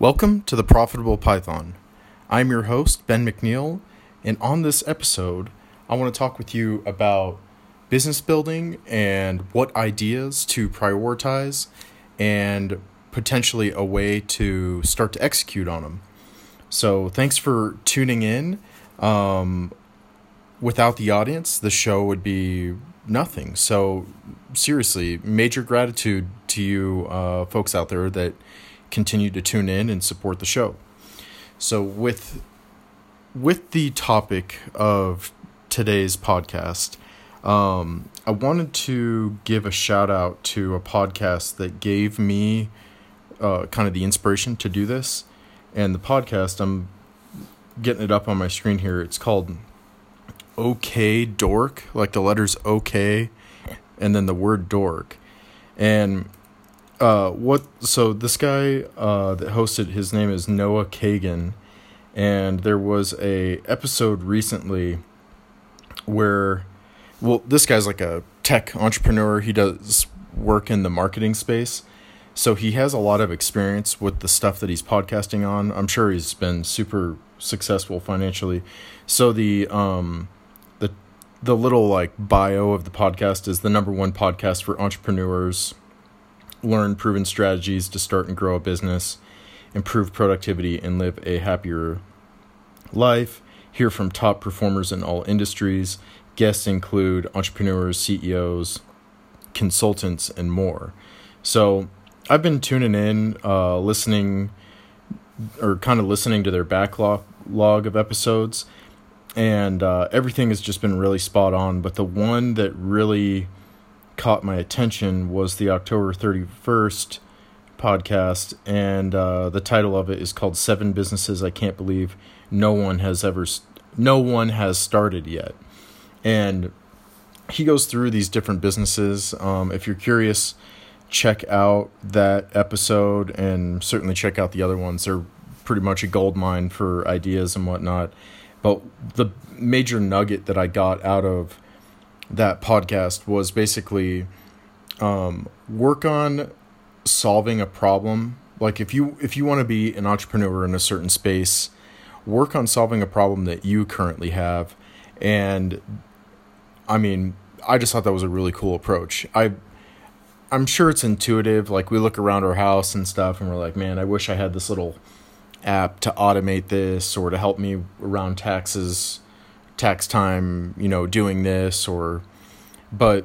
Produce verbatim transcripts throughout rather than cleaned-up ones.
Welcome to the Profitable Python. I'm your host, Ben McNeil, and on this episode, I want to talk with you about business building and what ideas to prioritize and potentially a way to start to execute on them. So thanks for tuning in. Um, without the audience, the show would be nothing. So seriously, major gratitude to you uh, folks out there that continue to tune in and support the show. So with with the topic of today's podcast, um, I wanted to give a shout out to a podcast that gave me uh, kind of the inspiration to do this. And the podcast, I'm getting it up on my screen here. It's called OK Dork, like the letters OK and then the word dork. And Uh, what? So this guy uh, that hosted, his name is Noah Kagan, and there was a episode recently where, well, this guy's like a tech entrepreneur. He does work in the marketing space, so he has a lot of experience with the stuff that he's podcasting on. I'm sure he's been super successful financially. So the um, the the little like bio of the podcast is the number one podcast for entrepreneurs. Learn proven strategies to start and grow a business, improve productivity, and live a happier life. Hear from top performers in all industries. Guests include entrepreneurs, C E Os, consultants, and more. So I've been tuning in, uh, listening, or kind of listening to their backlog log of episodes, and uh, everything has just been really spot on. But the one that really caught my attention was the October thirty-first podcast, and uh, the title of it is called Seven Businesses I Can't Believe No One Has Ever No One Has Started Yet. And he goes through these different businesses. Um, if you're curious, check out that episode, and certainly check out the other ones. They're pretty much a gold mine for ideas and whatnot. But the major nugget that I got out of that podcast was basically um, work on solving a problem. Like if you if you want to be an entrepreneur in a certain space, work on solving a problem that you currently have. And I mean, I just thought that was a really cool approach. I I'm sure it's intuitive. Like we look around our house and stuff, and we're like, man, I wish I had this little app to automate this or to help me around taxes. tax time, you know, doing this or, but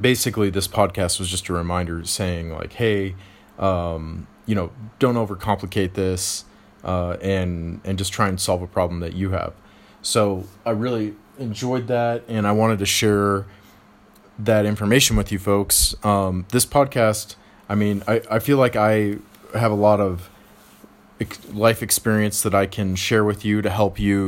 basically this podcast was just a reminder saying like, hey, um, you know, don't overcomplicate this, uh, and, and just try and solve a problem that you have. So I really enjoyed that. And I wanted to share that information with you folks. Um, this podcast, I mean, I, I feel like I have a lot of life experience that I can share with you to help you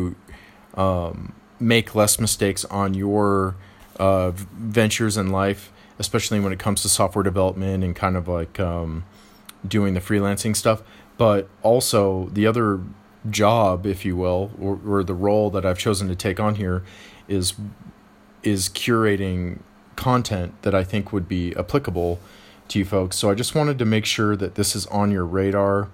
Um, make less mistakes on your uh, ventures in life, especially when it comes to software development and kind of like um, doing the freelancing stuff. But also the other job, if you will, or, or the role that I've chosen to take on here is is curating content that I think would be applicable to you folks. So I just wanted to make sure that this is on your radar.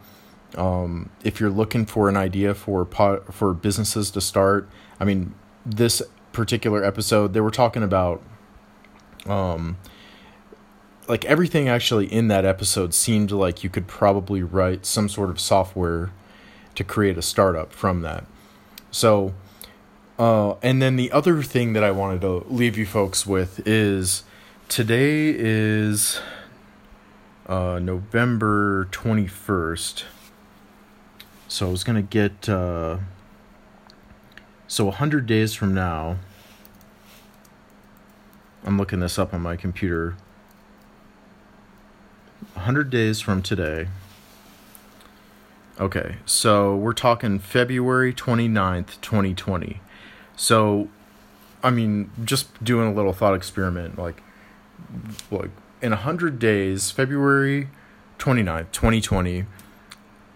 Um, if you're looking for an idea for pot, for businesses to start, I mean, this particular episode, they were talking about, um, like everything actually in that episode seemed like you could probably write some sort of software to create a startup from that. So, uh, and then the other thing that I wanted to leave you folks with is today is, uh, November twenty-first. So I was going to get, uh, so one hundred days from now, I'm looking this up on my computer, one hundred days from today, okay, so we're talking February twenty-ninth, twenty twenty, so, I mean, just doing a little thought experiment, like, like in one hundred days, February twenty-ninth, twenty twenty,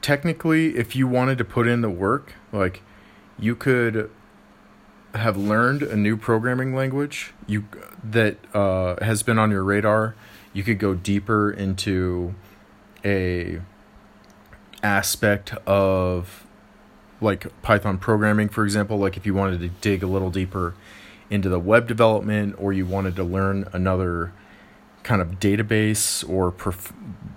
technically, if you wanted to put in the work, like you could have learned a new programming language you that uh, has been on your radar. You could go deeper into a aspect of like Python programming, for example, like if you wanted to dig a little deeper into the web development, or you wanted to learn another kind of database, or perf-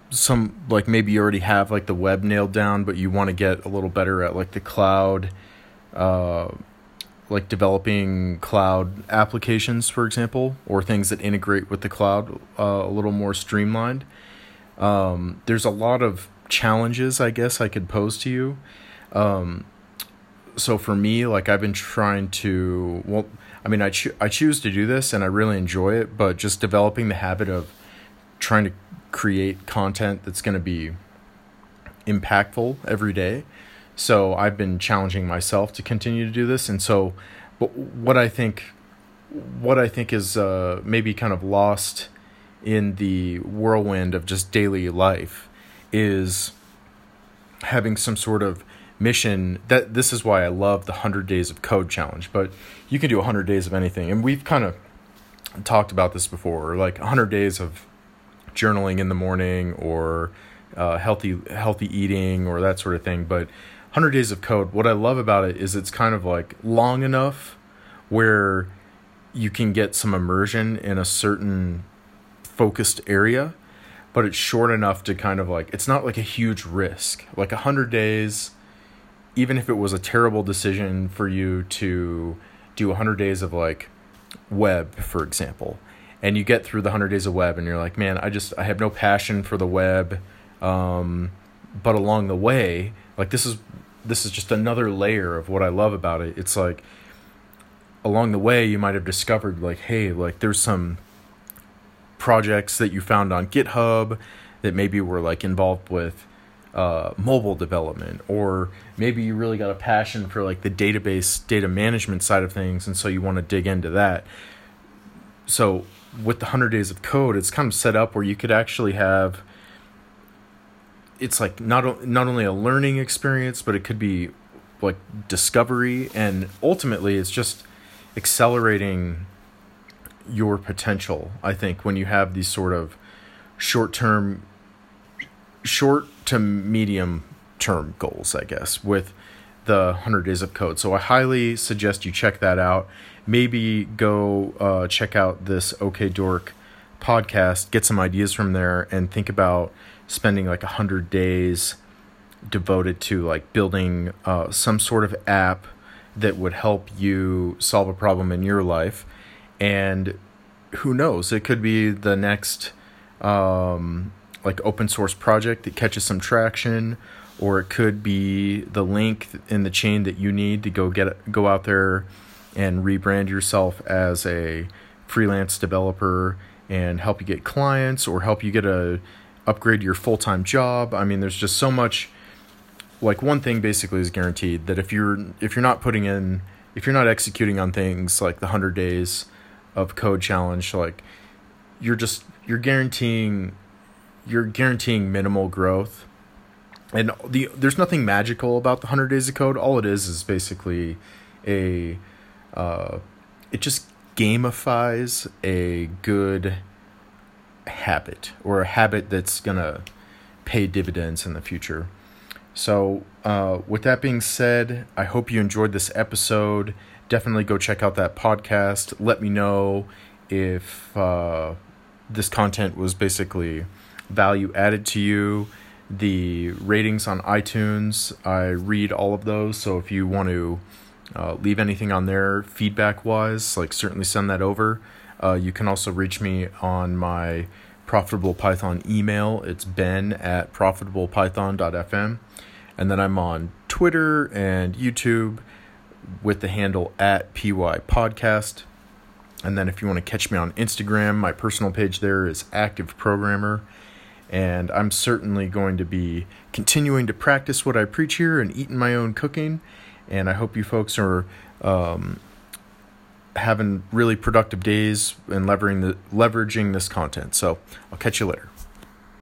some like maybe you already have like the web nailed down, but you want to get a little better at like the cloud, uh, like developing cloud applications, for example, or things that integrate with the cloud uh, a little more streamlined. Um, there's a lot of challenges, I guess, I could pose to you. Um, so for me, like I've been trying to, well, I mean, I, cho- I choose to do this and I really enjoy it, but just developing the habit of trying to create content that's going to be impactful every day. So I've been challenging myself to continue to do this. And so, but what I think, what I think is, uh, maybe kind of lost in the whirlwind of just daily life is having some sort of mission. That this is why I love the one hundred days of code challenge, but you can do one hundred days of anything. And we've kind of talked about this before, like one hundred days of journaling in the morning, or uh, healthy healthy eating, or that sort of thing. But one hundred days of code, what I love about it is it's kind of like long enough where you can get some immersion in a certain focused area, but it's short enough to kind of like, it's not like a huge risk. Like one hundred days, even if it was a terrible decision for you to do one hundred days of like web, for example, and you get through the one hundred days of web and you're like, man, I just, I have no passion for the web. Um, but along the way, like this is, this is just another layer of what I love about it. It's like along the way, you might've discovered like, hey, like there's some projects that you found on GitHub that maybe were like involved with Uh, mobile development, or maybe you really got a passion for like the database data management side of things, and so you want to dig into that. So with the one hundred days of code, it's kind of set up where you could actually have, it's like not not only a learning experience, but it could be like discovery, and ultimately it's just accelerating your potential, I think, when you have these sort of short-term short to medium term goals, I guess, with the one hundred days of code. So I highly suggest you check that out. Maybe go uh, check out this OK Dork podcast, get some ideas from there, and think about spending like one hundred days devoted to like building uh, some sort of app that would help you solve a problem in your life. And who knows, it could be the next um like open source project that catches some traction, or it could be the link in the chain that you need to go get go out there and rebrand yourself as a freelance developer and help you get clients, or help you get a upgrade your full-time job. I mean, there's just so much. Like one thing basically is guaranteed, that if you're if you're not putting in if you're not executing on things like the one hundred days of code challenge, like you're just you're guaranteeing you're guaranteeing minimal growth. And the there's nothing magical about the one hundred days of code. All it is is basically a, uh, it just gamifies a good habit, or a habit that's going to pay dividends in the future. So uh, with that being said, I hope you enjoyed this episode. Definitely go check out that podcast. Let me know if uh, this content was basically value added to you. The ratings on iTunes, I read all of those, so if you want to uh, leave anything on there feedback wise, like certainly send that over. Uh, you can also reach me on my Profitable Python email. It's ben at profitable python dot f m, and then I'm on Twitter and YouTube with the handle at pypodcast. And then if you want to catch me on Instagram, my personal page there is activeprogrammer. And I'm certainly going to be continuing to practice what I preach here and eating my own cooking. And I hope you folks are um, having really productive days and leveraging the, leveraging this content. So I'll catch you later.